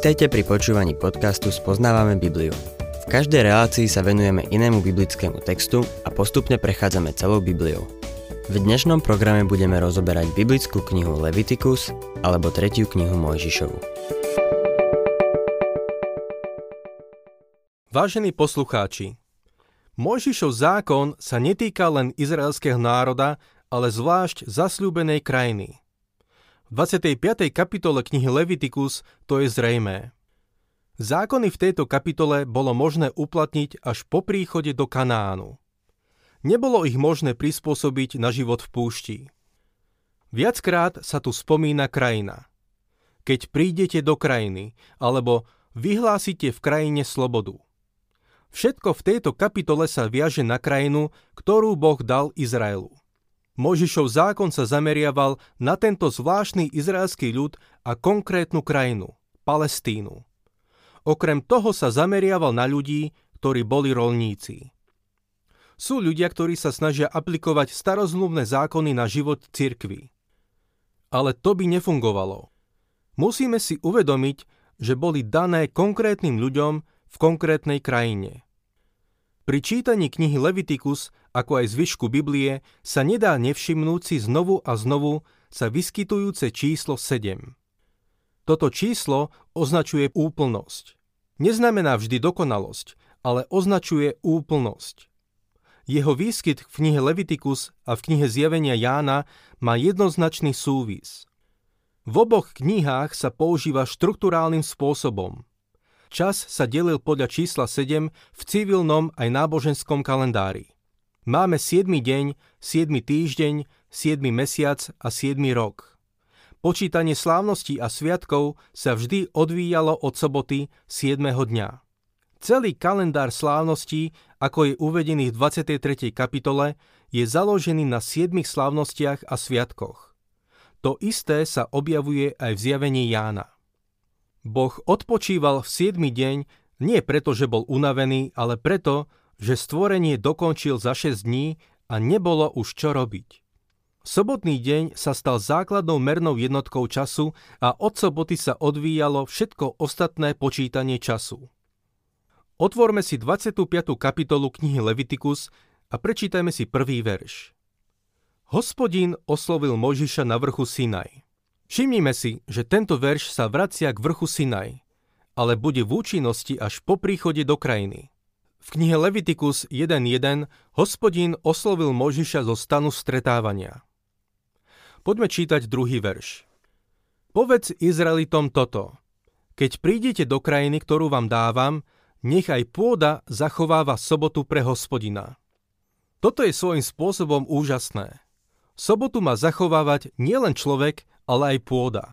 Vitajte pri počúvaní podcastu Spoznávame Bibliu. V každej relácii sa venujeme inému biblickému textu a postupne prechádzame celou Bibliou. V dnešnom programe budeme rozoberať biblickú knihu Leviticus alebo tretiu knihu Mojžišovu. Vážení poslucháči, Mojžišov zákon sa netýka len izraelského národa, ale zvlášť zasľúbenej krajiny. V 25. kapitole knihy Leviticus to je zrejmé. Zákony v tejto kapitole bolo možné uplatniť až po príchode do Kanaánu. Nebolo ich možné prispôsobiť na život v púšti. Viackrát sa tu spomína krajina. Keď prídete do krajiny, alebo vyhlásite v krajine slobodu. Všetko v tejto kapitole sa viaže na krajinu, ktorú Boh dal Izraelu. Mojžišov zákon sa zameriaval na tento zvláštny izraelský ľud a konkrétnu krajinu, Palestínu. Okrem toho sa zameriaval na ľudí, ktorí boli roľníci. Sú ľudia, ktorí sa snažia aplikovať starozmluvné zákony na život cirkvi. Ale to by nefungovalo. Musíme si uvedomiť, že boli dané konkrétnym ľuďom v konkrétnej krajine. Pri čítaní knihy Leviticus, ako aj zvyšku Biblie, sa nedá nevšimnúť si znovu a znovu sa vyskytujúce číslo 7. Toto číslo označuje úplnosť. Neznamená vždy dokonalosť, ale označuje úplnosť. Jeho výskyt v knihe Leviticus a v knihe Zjavenia Jána má jednoznačný súvis. V oboch knihách sa používa štrukturálnym spôsobom. Čas sa delil podľa čísla 7 v civilnom aj náboženskom kalendári. Máme 7. deň, 7. týždeň, 7. mesiac a 7. rok. Počítanie slávností a sviatkov sa vždy odvíjalo od soboty 7. dňa. Celý kalendár slávností, ako je uvedený v 23. kapitole, je založený na 7 slávnostiach a sviatkoch. To isté sa objavuje aj v Zjavení Jána. Boh odpočíval v 7. deň nie preto, že bol unavený, ale preto, že stvorenie dokončil za 6 dní a nebolo už čo robiť. Sobotný deň sa stal základnou mernou jednotkou času a od soboty sa odvíjalo všetko ostatné počítanie času. Otvorme si 25. kapitolu knihy Leviticus a prečítajme si prvý verš. Hospodín oslovil Mojžiša na vrchu Sinaj. Všimnime si, že tento verš sa vracia k vrchu Sinaj, ale bude v účinnosti až po príchode do krajiny. V knihe Leviticus 1.1 Hospodín oslovil Mojžiša zo stanu stretávania. Poďme čítať druhý verš. Povedz Izraelitom toto. Keď prídete do krajiny, ktorú vám dávam, nech aj pôda zachováva sobotu pre Hospodina. Toto je svojím spôsobom úžasné. Sobotu má zachovávať nielen človek, ale aj pôda.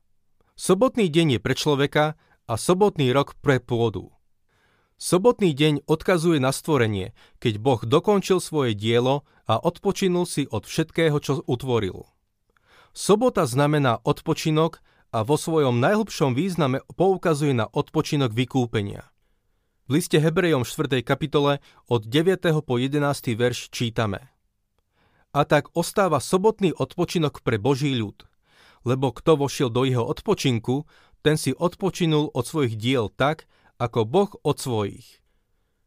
Sobotný deň je pre človeka a sobotný rok pre pôdu. Sobotný deň odkazuje na stvorenie, keď Boh dokončil svoje dielo a odpočinul si od všetkého, čo utvoril. Sobota znamená odpočinok a vo svojom najhlbšom význame poukazuje na odpočinok vykúpenia. V liste Hebrejom 4. kapitole od 9. po 11. verš čítame: A tak ostáva sobotný odpočinok pre Boží ľud, lebo kto vošiel do jeho odpočinku, ten si odpočinul od svojich diel tak, ako Boh od svojich.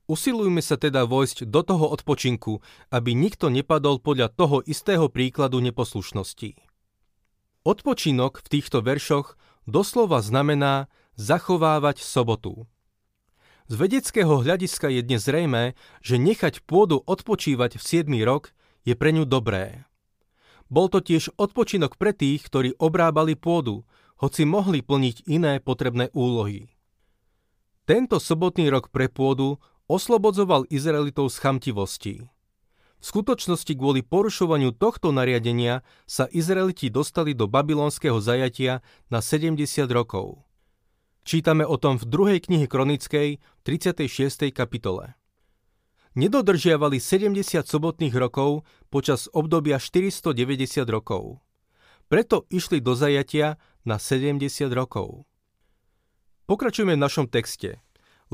Usilujme sa teda vojsť do toho odpočinku, aby nikto nepadol podľa toho istého príkladu neposlušností. Odpočinok v týchto veršoch doslova znamená zachovávať sobotu. Z vedeckého hľadiska je dnes zrejmé, že nechať pôdu odpočívať v 7. rok je pre ňu dobré. Bol to tiež odpočinok pre tých, ktorí obrábali pôdu, hoci mohli plniť iné potrebné úlohy. Tento sobotný rok pre pôdu oslobodzoval Izraelitov z chamtivosti. V skutočnosti kvôli porušovaniu tohto nariadenia sa Izraeliti dostali do babylonského zajatia na 70 rokov. Čítame o tom v 2. knihe Kronickej, 36. kapitole. Nedodržiavali 70 sobotných rokov počas obdobia 490 rokov. Preto išli do zajatia na 70 rokov. Pokračujeme v našom texte.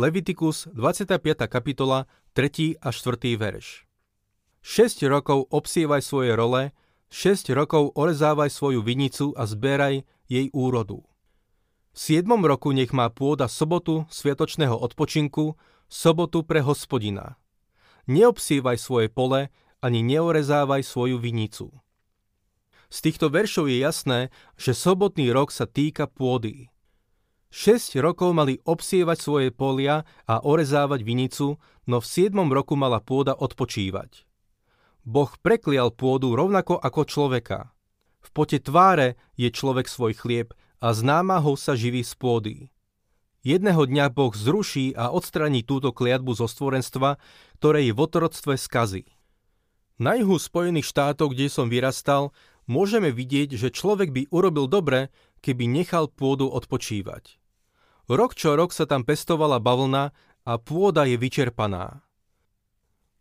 Leviticus 25. kapitola, 3. a 4. verš. 6 rokov obsievaj svoje role, 6 rokov orezávaj svoju vinicu a zbieraj jej úrodu. V 7. roku nech má pôda sobotu sviatočného odpočinku, sobotu pre Hospodina. Neobsývaj svoje pole, ani neorezávaj svoju vinicu. Z týchto veršov je jasné, že sobotný rok sa týka pôdy. 6 rokov mali obsievať svoje polia a orezávať vinicu, no v 7. roku mala pôda odpočívať. Boh preklial pôdu rovnako ako človeka. V pote tváre je človek svoj chlieb a z námahou sa živí z pôdy. Jedného dňa Boh zruší a odstraní túto kliatbu zo stvorenstva, ktoré je v otroctve skazy. Na juhu Spojených štátov, kde som vyrastal, môžeme vidieť, že človek by urobil dobre, keby nechal pôdu odpočívať. Rok čo rok sa tam pestovala bavlna a pôda je vyčerpaná.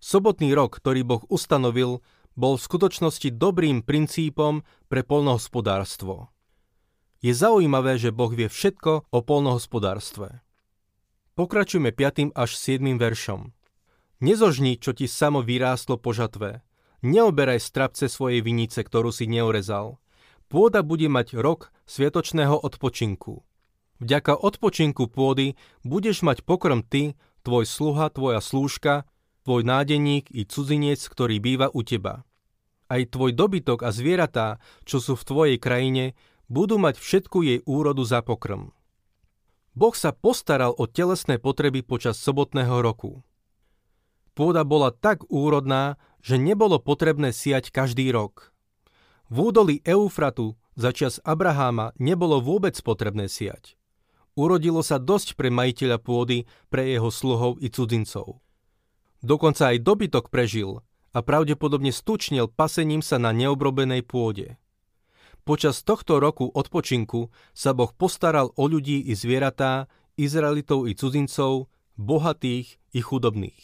Sobotný rok, ktorý Boh ustanovil, bol v skutočnosti dobrým princípom pre poľnohospodárstvo. Je zaujímavé, že Boh vie všetko o poľnohospodárstve. Pokračujme 5. až 7. veršom. Nezožni, čo ti samo vyrástlo po žatve. Neoberaj z trapce svojej vinice, ktorú si neorezal. Pôda bude mať rok sviatočného odpočinku. Vďaka odpočinku pôdy budeš mať pokrm ty, tvoj sluha, tvoja slúžka, tvoj nádenník i cudzinec, ktorý býva u teba. Aj tvoj dobytok a zvieratá, čo sú v tvojej krajine, budú mať všetku jej úrodu za pokrm. Boh sa postaral o telesné potreby počas sobotného roku. Pôda bola tak úrodná, že nebolo potrebné siať každý rok. V údolí Eufratu za čas Abraháma nebolo vôbec potrebné siať. Urodilo sa dosť pre majiteľa pôdy, pre jeho sluhov i cudzincov. Dokonca aj dobytok prežil a pravdepodobne stučnil pasením sa na neobrobenej pôde. Počas tohto roku odpočinku sa Boh postaral o ľudí i zvieratá, Izraelitov i cudzincov, bohatých i chudobných.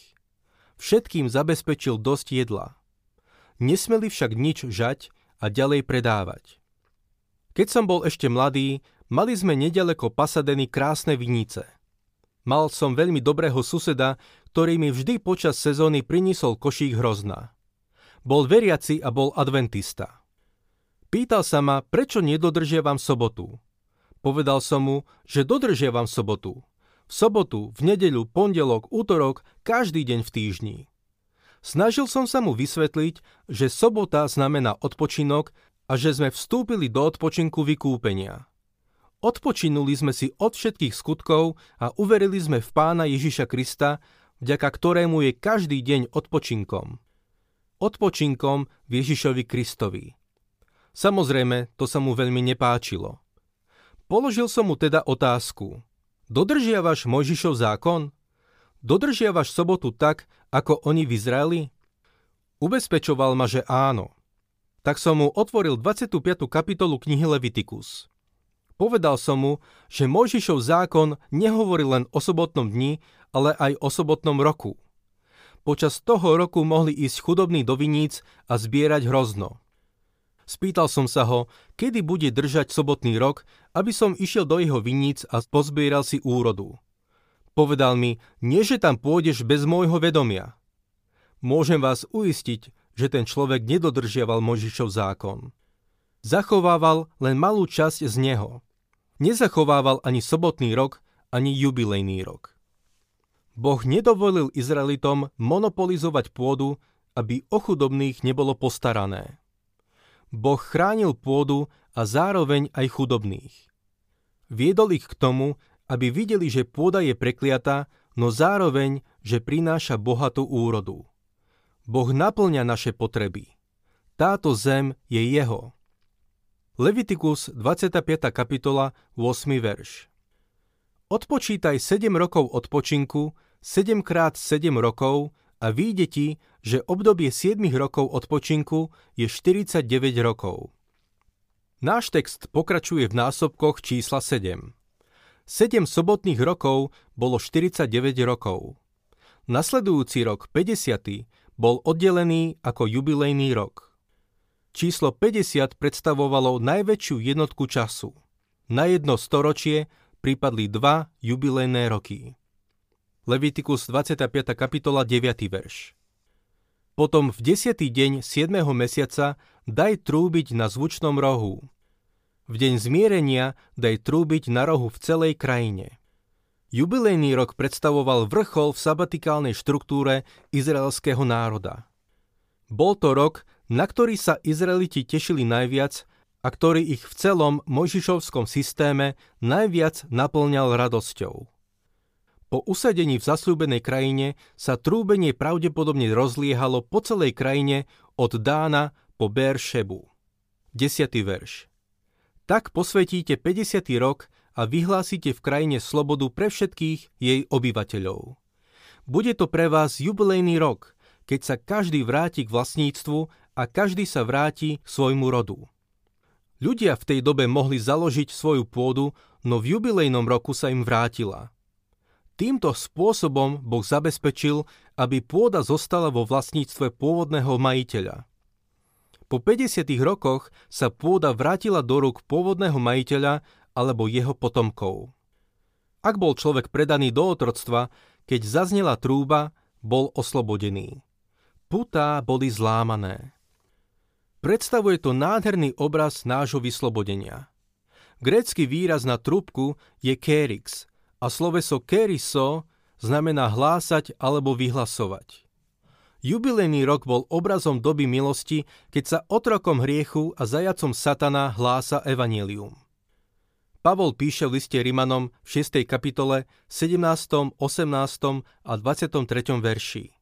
Všetkým zabezpečil dosť jedla. Nesmeli však nič žať a ďalej predávať. Keď som bol ešte mladý, mali sme nedaleko Pasadeny krásne vinice. Mal som veľmi dobrého suseda, ktorý mi vždy počas sezóny priniesol košík hrozna. Bol veriaci a bol adventista. Pýtal sa ma, prečo nedodržiavam sobotu. Povedal som mu, že dodržiavam sobotu. V sobotu, v nedeľu, pondelok, útorok, každý deň v týždni. Snažil som sa mu vysvetliť, že sobota znamená odpočinok a že sme vstúpili do odpočinku vykúpenia. Odpočinuli sme si od všetkých skutkov a uverili sme v Pána Ježiša Krista, vďaka ktorému je každý deň odpočinkom. Odpočinkom v Ježišovi Kristovi. Samozrejme, to sa mu veľmi nepáčilo. Položil som mu teda otázku. Dodržiavaš Mojžišov zákon? Dodržiavaš sobotu tak, ako oni v Izraeli? Ubezpečoval ma, že áno. Tak som mu otvoril 25. kapitolu knihy Leviticus. Povedal som mu, že Mojžišov zákon nehovorí len o sobotnom dni, ale aj o sobotnom roku. Počas toho roku mohli ísť chudobní do viníc a zbierať hrozno. Spýtal som sa ho, kedy bude držať sobotný rok, aby som išiel do jeho viníc a pozbieral si úrodu. Povedal mi, nie že tam pôjdeš bez môjho vedomia. Môžem vás uistiť, že ten človek nedodržiaval Mojžišov zákon. Zachovával len malú časť z neho. Nezachovával ani sobotný rok, ani jubilejný rok. Boh nedovolil Izraelitom monopolizovať pôdu, aby o chudobných nebolo postarané. Boh chránil pôdu a zároveň aj chudobných. Viedol ich k tomu, aby videli, že pôda je prekliatá, no zároveň, že prináša bohatú úrodu. Boh naplňa naše potreby. Táto zem je jeho. Levitikus 25. kapitola 8. verš. Odpočítaj 7 rokov odpočinku, 7x7 rokov a vyjde ti, že obdobie 7 rokov odpočinku je 49 rokov. Náš text pokračuje v násobkoch čísla 7. 7 sobotných rokov bolo 49 rokov. Nasledujúci rok, 50., bol oddelený ako jubilejný rok. Číslo 50 predstavovalo najväčšiu jednotku času. Na jedno storočie pripadli 2 jubilejné roky. Levitikus 25. kapitola 9. verš. Potom v 10. deň 7. mesiaca daj trúbiť na zvučnom rohu. V V deň zmierenia daj trúbiť na rohu v celej krajine. Jubilejný rok predstavoval vrchol v sabatikálnej štruktúre izraelského národa. Bol to rok, na ktorý sa Izraeliti tešili najviac a ktorý ich v celom Mojžišovskom systéme najviac naplňal radosťou. Po usadení v zasľúbenej krajine sa trúbenie pravdepodobne rozliehalo po celej krajine od Dána po Beršebu. 10. verš. Tak posvetíte 50. rok a vyhlásite v krajine slobodu pre všetkých jej obyvateľov. Bude to pre vás jubilejný rok, keď sa každý vráti k vlastníctvu a každý sa vráti k svojmu rodu. Ľudia v tej dobe mohli založiť svoju pôdu, no v jubilejnom roku sa im vrátila. Týmto spôsobom Boh zabezpečil, aby pôda zostala vo vlastníctve pôvodného majiteľa. Po 50 rokoch sa pôda vrátila do rúk pôvodného majiteľa alebo jeho potomkov. Ak bol človek predaný do otroctva, keď zaznela trúba, bol oslobodený. Putá boli zlámané. Predstavuje to nádherný obraz nášho vyslobodenia. Grécky výraz na trúbku je kérix, a sloveso keriso znamená hlásať alebo vyhlasovať. Jubilejný rok bol obrazom doby milosti, keď sa otrokom hriechu a zajacom satana hlása evanjelium. Pavol píše v liste Rimanom v 6. kapitole, 17., 18. a 23. verši.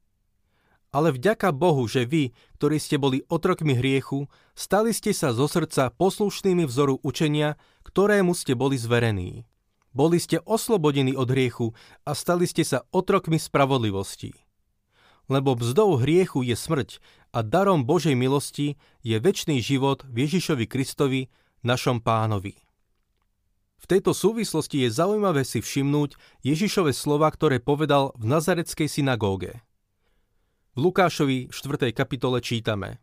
Ale vďaka Bohu, že vy, ktorí ste boli otrokmi hriechu, stali ste sa zo srdca poslušnými vzoru učenia, ktorému ste boli zverení. Boli ste oslobodení od hriechu a stali ste sa otrokmi spravodlivosti. Lebo mzdou hriechu je smrť a darom Božej milosti je večný život v Ježišovi Kristovi, našom pánovi. V tejto súvislosti je zaujímavé si všimnúť Ježišove slova, ktoré povedal v Nazaretskej synagóge. V Lukášovi 4. kapitole čítame.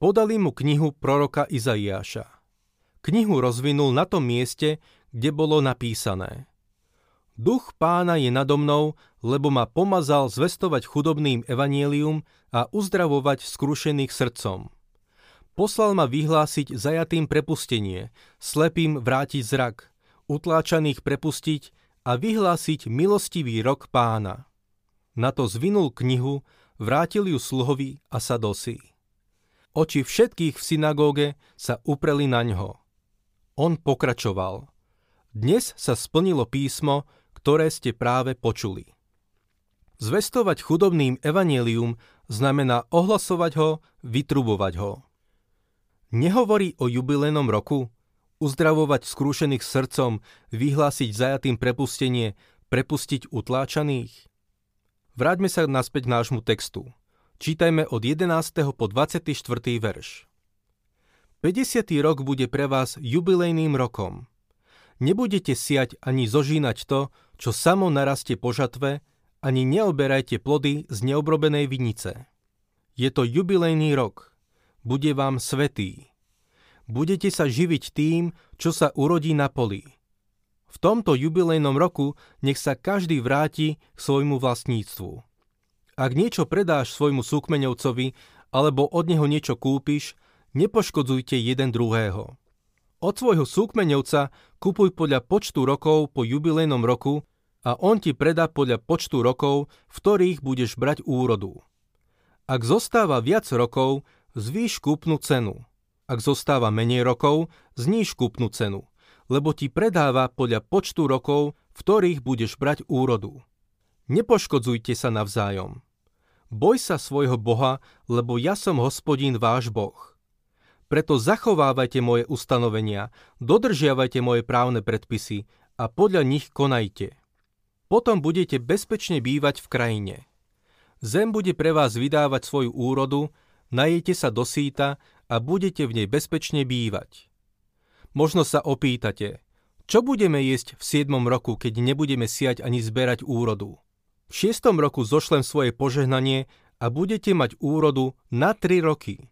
Podali mu knihu proroka Izaiáša. Knihu rozvinul na tom mieste, kde bolo napísané: Duch Pána je nado mnou, lebo ma pomazal zvestovať chudobným evanjelium a uzdravovať skrušených srdcom. Poslal ma vyhlásiť zajatým prepustenie, slepým vrátiť zrak, utláčaných prepustiť a vyhlásiť milostivý rok Pána. Na to zvinul knihu, vrátil ju sluhovi a sadol si. Oči všetkých v synagóge sa upreli na ňo. On pokračoval: Dnes sa splnilo písmo, ktoré ste práve počuli. Zvestovať chudobným evanjelium znamená ohlasovať ho, vytrubovať ho. Nehovorí o jubilejnom roku? Uzdravovať skrúšených srdcom, vyhlásiť zajatým prepustenie, prepustiť utláčaných? Vráťme sa naspäť k nášmu textu. Čítajme od 11. po 24. verš. 50. rok bude pre vás jubilejným rokom. Nebudete siať ani zožínať to, čo samo narastie po žatve, ani neoberajte plody z neobrobenej vinice. Je to jubilejný rok. Bude vám svätý. Budete sa živiť tým, čo sa urodí na poli. V tomto jubilejnom roku nech sa každý vráti k svojmu vlastníctvu. Ak niečo predáš svojmu súkmeňovcovi alebo od neho niečo kúpiš, nepoškodzujte jeden druhého. Od svojho súkmeňovca kupuj podľa počtu rokov po jubilejnom roku a on ti predá podľa počtu rokov, v ktorých budeš brať úrodu. Ak zostáva viac rokov, zvýš kúpnu cenu. Ak zostáva menej rokov, zníž kúpnu cenu, lebo ti predáva podľa počtu rokov, v ktorých budeš brať úrodu. Nepoškodzujte sa navzájom. Boj sa svojho Boha, lebo ja som Hospodín váš Boh. Preto zachovávajte moje ustanovenia, dodržiavajte moje právne predpisy a podľa nich konajte. Potom budete bezpečne bývať v krajine. Zem bude pre vás vydávať svoju úrodu, najete sa do sýta a budete v nej bezpečne bývať. Možno sa opýtate, čo budeme jesť v 7. roku, keď nebudeme siať ani zberať úrodu? V 6. roku zošlem svoje požehnanie a budete mať úrodu na 3 roky.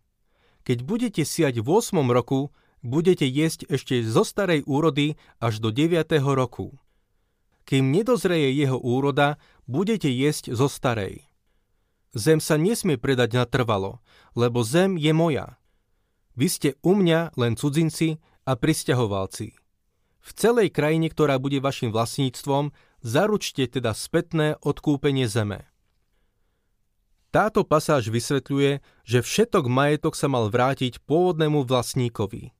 Keď budete siať v 8. roku, budete jesť ešte zo starej úrody až do 9. roku. Kým nedozreje jeho úroda, budete jesť zo starej. Zem sa nesmie predať natrvalo, lebo zem je moja. Vy ste u mňa len cudzinci a a prisťahovalci. V celej krajine, ktorá bude vašim vlastníctvom, zaručte teda spätné odkúpenie zeme. Táto pasáž vysvetľuje, že všetok majetok sa mal vrátiť pôvodnému vlastníkovi.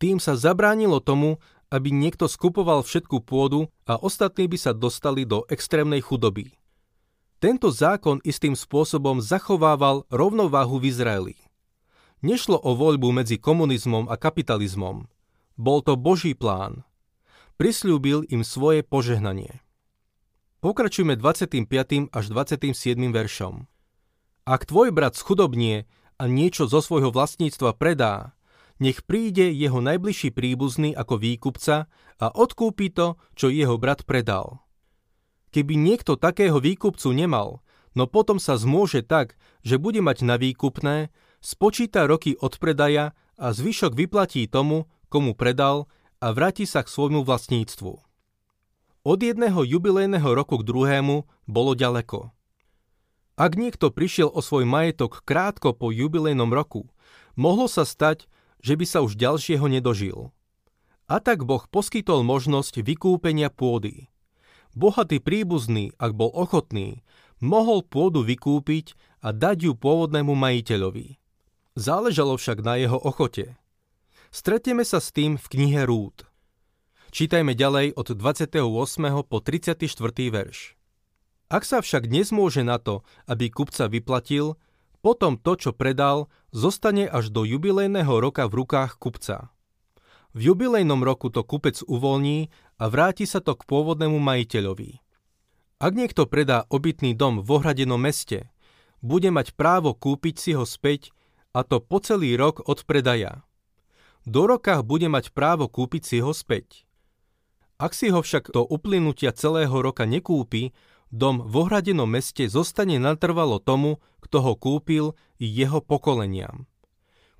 Tým sa zabránilo tomu, aby niekto skupoval všetku pôdu a ostatní by sa dostali do extrémnej chudoby. Tento zákon istým spôsobom zachovával rovnováhu v Izraeli. Nešlo o voľbu medzi komunizmom a kapitalizmom. Bol to Boží plán. Prisľúbil im svoje požehnanie. Pokračujme 25. až 27. veršom. Ak tvoj brat schudobnie a niečo zo svojho vlastníctva predá, nech príde jeho najbližší príbuzný ako výkupca a odkúpi to, čo jeho brat predal. Keby niekto takého výkupcu nemal, no potom sa zmôže tak, že bude mať na výkupné, spočíta roky od predaja a zvyšok vyplatí tomu, komu predal, a vráti sa k svojmu vlastníctvu. Od jedného jubilejného roku k druhému bolo ďaleko. Ak niekto prišiel o svoj majetok krátko po jubilejnom roku, mohlo sa stať, že by sa už ďalšieho nedožil. A tak Boh poskytol možnosť vykúpenia pôdy. Bohatý príbuzný, ak bol ochotný, mohol pôdu vykúpiť a dať ju pôvodnému majiteľovi. Záležalo však na jeho ochote. Stretieme sa s tým v knihe Rút. Čítajme ďalej od 28. po 34. verš. Ak sa však nezmôže na to, aby kupca vyplatil, potom to, čo predal, zostane až do jubilejného roka v rukách kupca. V jubilejnom roku to kupec uvoľní a vráti sa to k pôvodnému majiteľovi. Ak niekto predá obytný dom v ohradenom meste, bude mať právo kúpiť si ho späť, a to po celý rok od predaja. Do roka bude mať právo kúpiť si ho späť. Ak si ho však do uplynutia celého roka nekúpi, dom v ohradenom meste zostane natrvalo tomu, kto ho kúpil, i jeho pokoleniam.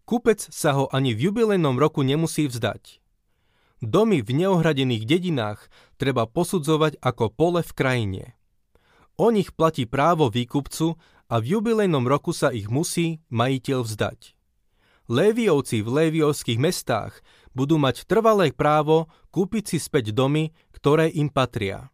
Kupec sa ho ani v jubilejnom roku nemusí vzdať. Domy v neohradených dedinách treba posudzovať ako pole v krajine. O nich platí právo výkupcu a v jubilejnom roku sa ich musí majiteľ vzdať. Léviovci v léviovských mestách budú mať trvalé právo kúpiť si späť domy, ktoré im patria.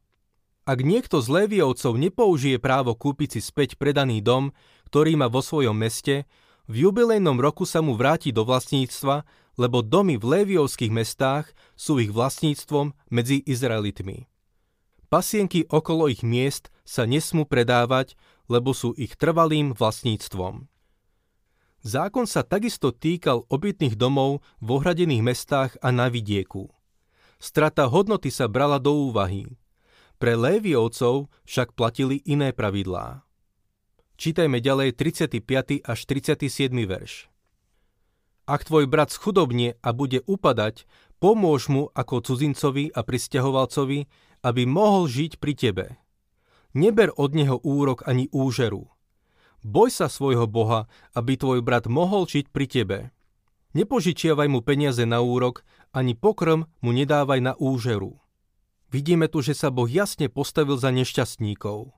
Ak niekto z Léviovcov nepoužije právo kúpiť si späť predaný dom, ktorý má vo svojom meste, v jubilejnom roku sa mu vráti do vlastníctva, lebo domy v léviovských mestách sú ich vlastníctvom medzi Izraelitmi. Pasienky okolo ich miest sa nesmú predávať, lebo sú ich trvalým vlastníctvom. Zákon sa takisto týkal obytných domov v ohradených mestách a na vidieku. Strata hodnoty sa brala do úvahy. Pre Léviovcov však platili iné pravidlá. Čítajme ďalej 35. až 37. verš. Ak tvoj brat schudobne a bude upadať, pomôž mu ako cudzincovi a prisťahovalcovi, aby mohol žiť pri tebe. Neber od neho úrok ani úžeru. Boj sa svojho Boha, aby tvoj brat mohol žiť pri tebe. Nepožičiavaj mu peniaze na úrok, ani pokrm mu nedávaj na úžeru. Vidíme tu, že sa Boh jasne postavil za nešťastníkov.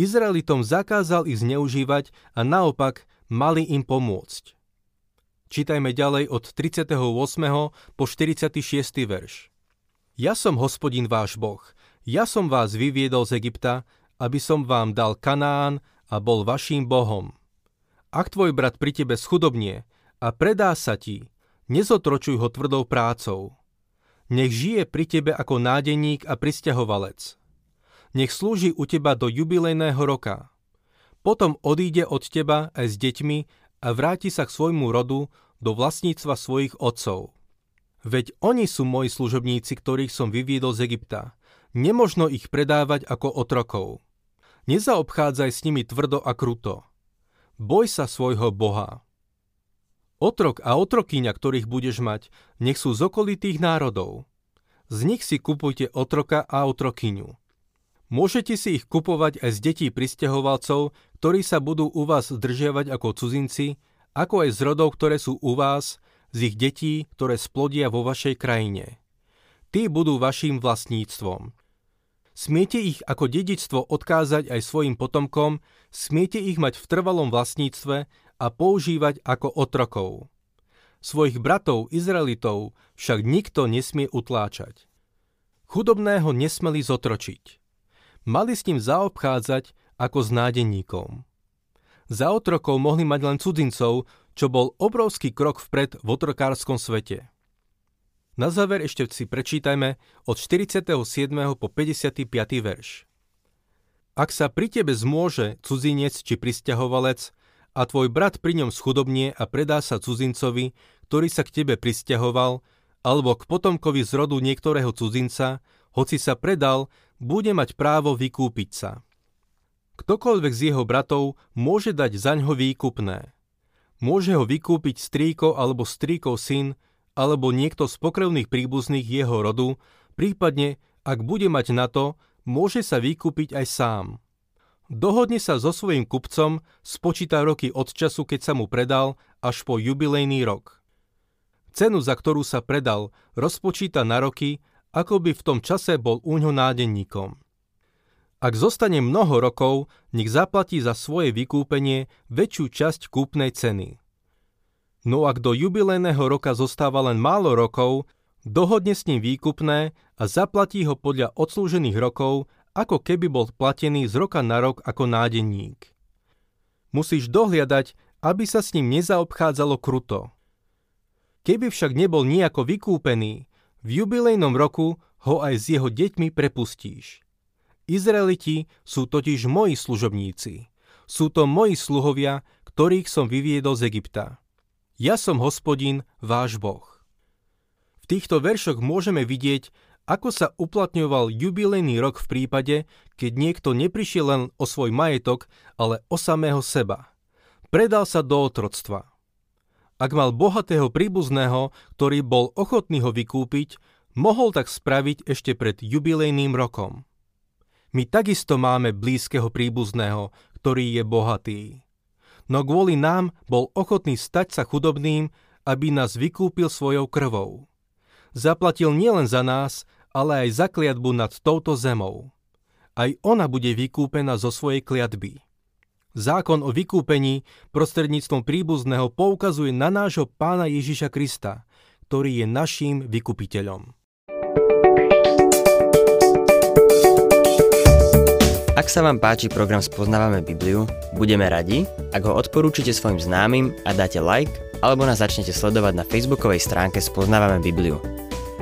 Izraelitom zakázal ich zneužívať a naopak mali im pomôcť. Čítajme ďalej od 38. po 46. verš. Ja som Hospodin váš Boh, ja som vás vyviedol z Egypta, aby som vám dal Kanaán a bol vaším Bohom. Ak tvoj brat pri tebe schudobnie a predá sa ti, nezotročuj ho tvrdou prácou. Nech žije pri tebe ako nádeník a prisťahovalec. Nech slúži u teba do jubilejného roka. Potom odíde od teba aj s deťmi a vráti sa k svojmu rodu do vlastníctva svojich otcov. Veď oni sú moji služobníci, ktorých som vyviedol z Egypta. Nemožno ich predávať ako otrokov. Nezaobchádzaj s nimi tvrdo a kruto. Boj sa svojho Boha. Otrok a otrokyňa, ktorých budeš mať, nech sú z okolitých národov. Z nich si kupujte otroka a otrokyňu. Môžete si ich kupovať aj z detí prisťahovalcov, ktorí sa budú u vás zdržiavať ako cudzinci, ako aj z rodov, ktoré sú u vás, z ich detí, ktoré splodia vo vašej krajine. Tí budú vaším vlastníctvom. Smiete ich ako dedičstvo odkázať aj svojim potomkom, smiete ich mať v trvalom vlastníctve a používať ako otrokov. Svojich bratov Izraelitov však nikto nesmie utláčať. Chudobného nesmeli zotročiť. Mali s ním zaobchádzať ako s nádenníkom. Za otrokov mohli mať len cudzincov, čo bol obrovský krok vpred v otrokárskom svete. Na záver ešte si prečítajme od 47. po 55. verš. Ak sa pri tebe zmôže cudzinec či prisťahovalec a tvoj brat pri ňom schudobnie a predá sa cudzincovi, ktorý sa k tebe prisťahoval, alebo k potomkovi z rodu niektorého cudzinca, hoci sa predal, bude mať právo vykúpiť sa. Ktokoľvek z jeho bratov môže dať zaňho výkupné. Môže ho vykúpiť strýko alebo strýkov syn, alebo niekto z pokrvných príbuzných jeho rodu, prípadne, ak bude mať na to, môže sa vykúpiť aj sám. Dohodne sa so svojím kupcom, spočíta roky od času, keď sa mu predal, až po jubilejný rok. Cenu, za ktorú sa predal, rozpočíta na roky, ako by v tom čase bol úňho nádenníkom. Ak zostane mnoho rokov, nech zaplatí za svoje vykúpenie väčšiu časť kúpnej ceny. No ak do jubilejného roka zostáva len málo rokov, dohodne s ním výkupné a zaplatí ho podľa odslúžených rokov, ako keby bol platený z roka na rok ako nádenník. Musíš dohliadať, aby sa s ním nezaobchádzalo kruto. Keby však nebol nejako vykúpený, v jubilejnom roku ho aj s jeho deťmi prepustíš. Izraeliti sú totiž moji služobníci. Sú to moji sluhovia, ktorých som vyviedol z Egypta. Ja som Hospodin, váš Boh. V týchto veršoch môžeme vidieť, ako sa uplatňoval jubilejný rok v prípade, keď niekto neprišiel len o svoj majetok, ale o samého seba. Predal sa do otroctva. Ak mal bohatého príbuzného, ktorý bol ochotný ho vykúpiť, mohol tak spraviť ešte pred jubilejným rokom. My takisto máme blízkeho príbuzného, ktorý je bohatý. No kvôli nám bol ochotný stať sa chudobným, aby nás vykúpil svojou krvou. Zaplatil nielen za nás, ale aj za kliatbu nad touto zemou. Aj ona bude vykúpená zo svojej kliatby. Zákon o vykúpení prostredníctvom príbuzného poukazuje na nášho Pána Ježiša Krista, ktorý je naším vykupiteľom. Ak sa vám páči program Spoznávame Bibliu, budeme radi, ak ho odporúčite svojim známym a dáte like, alebo nás začnete sledovať na facebookovej stránke Spoznávame Bibliu.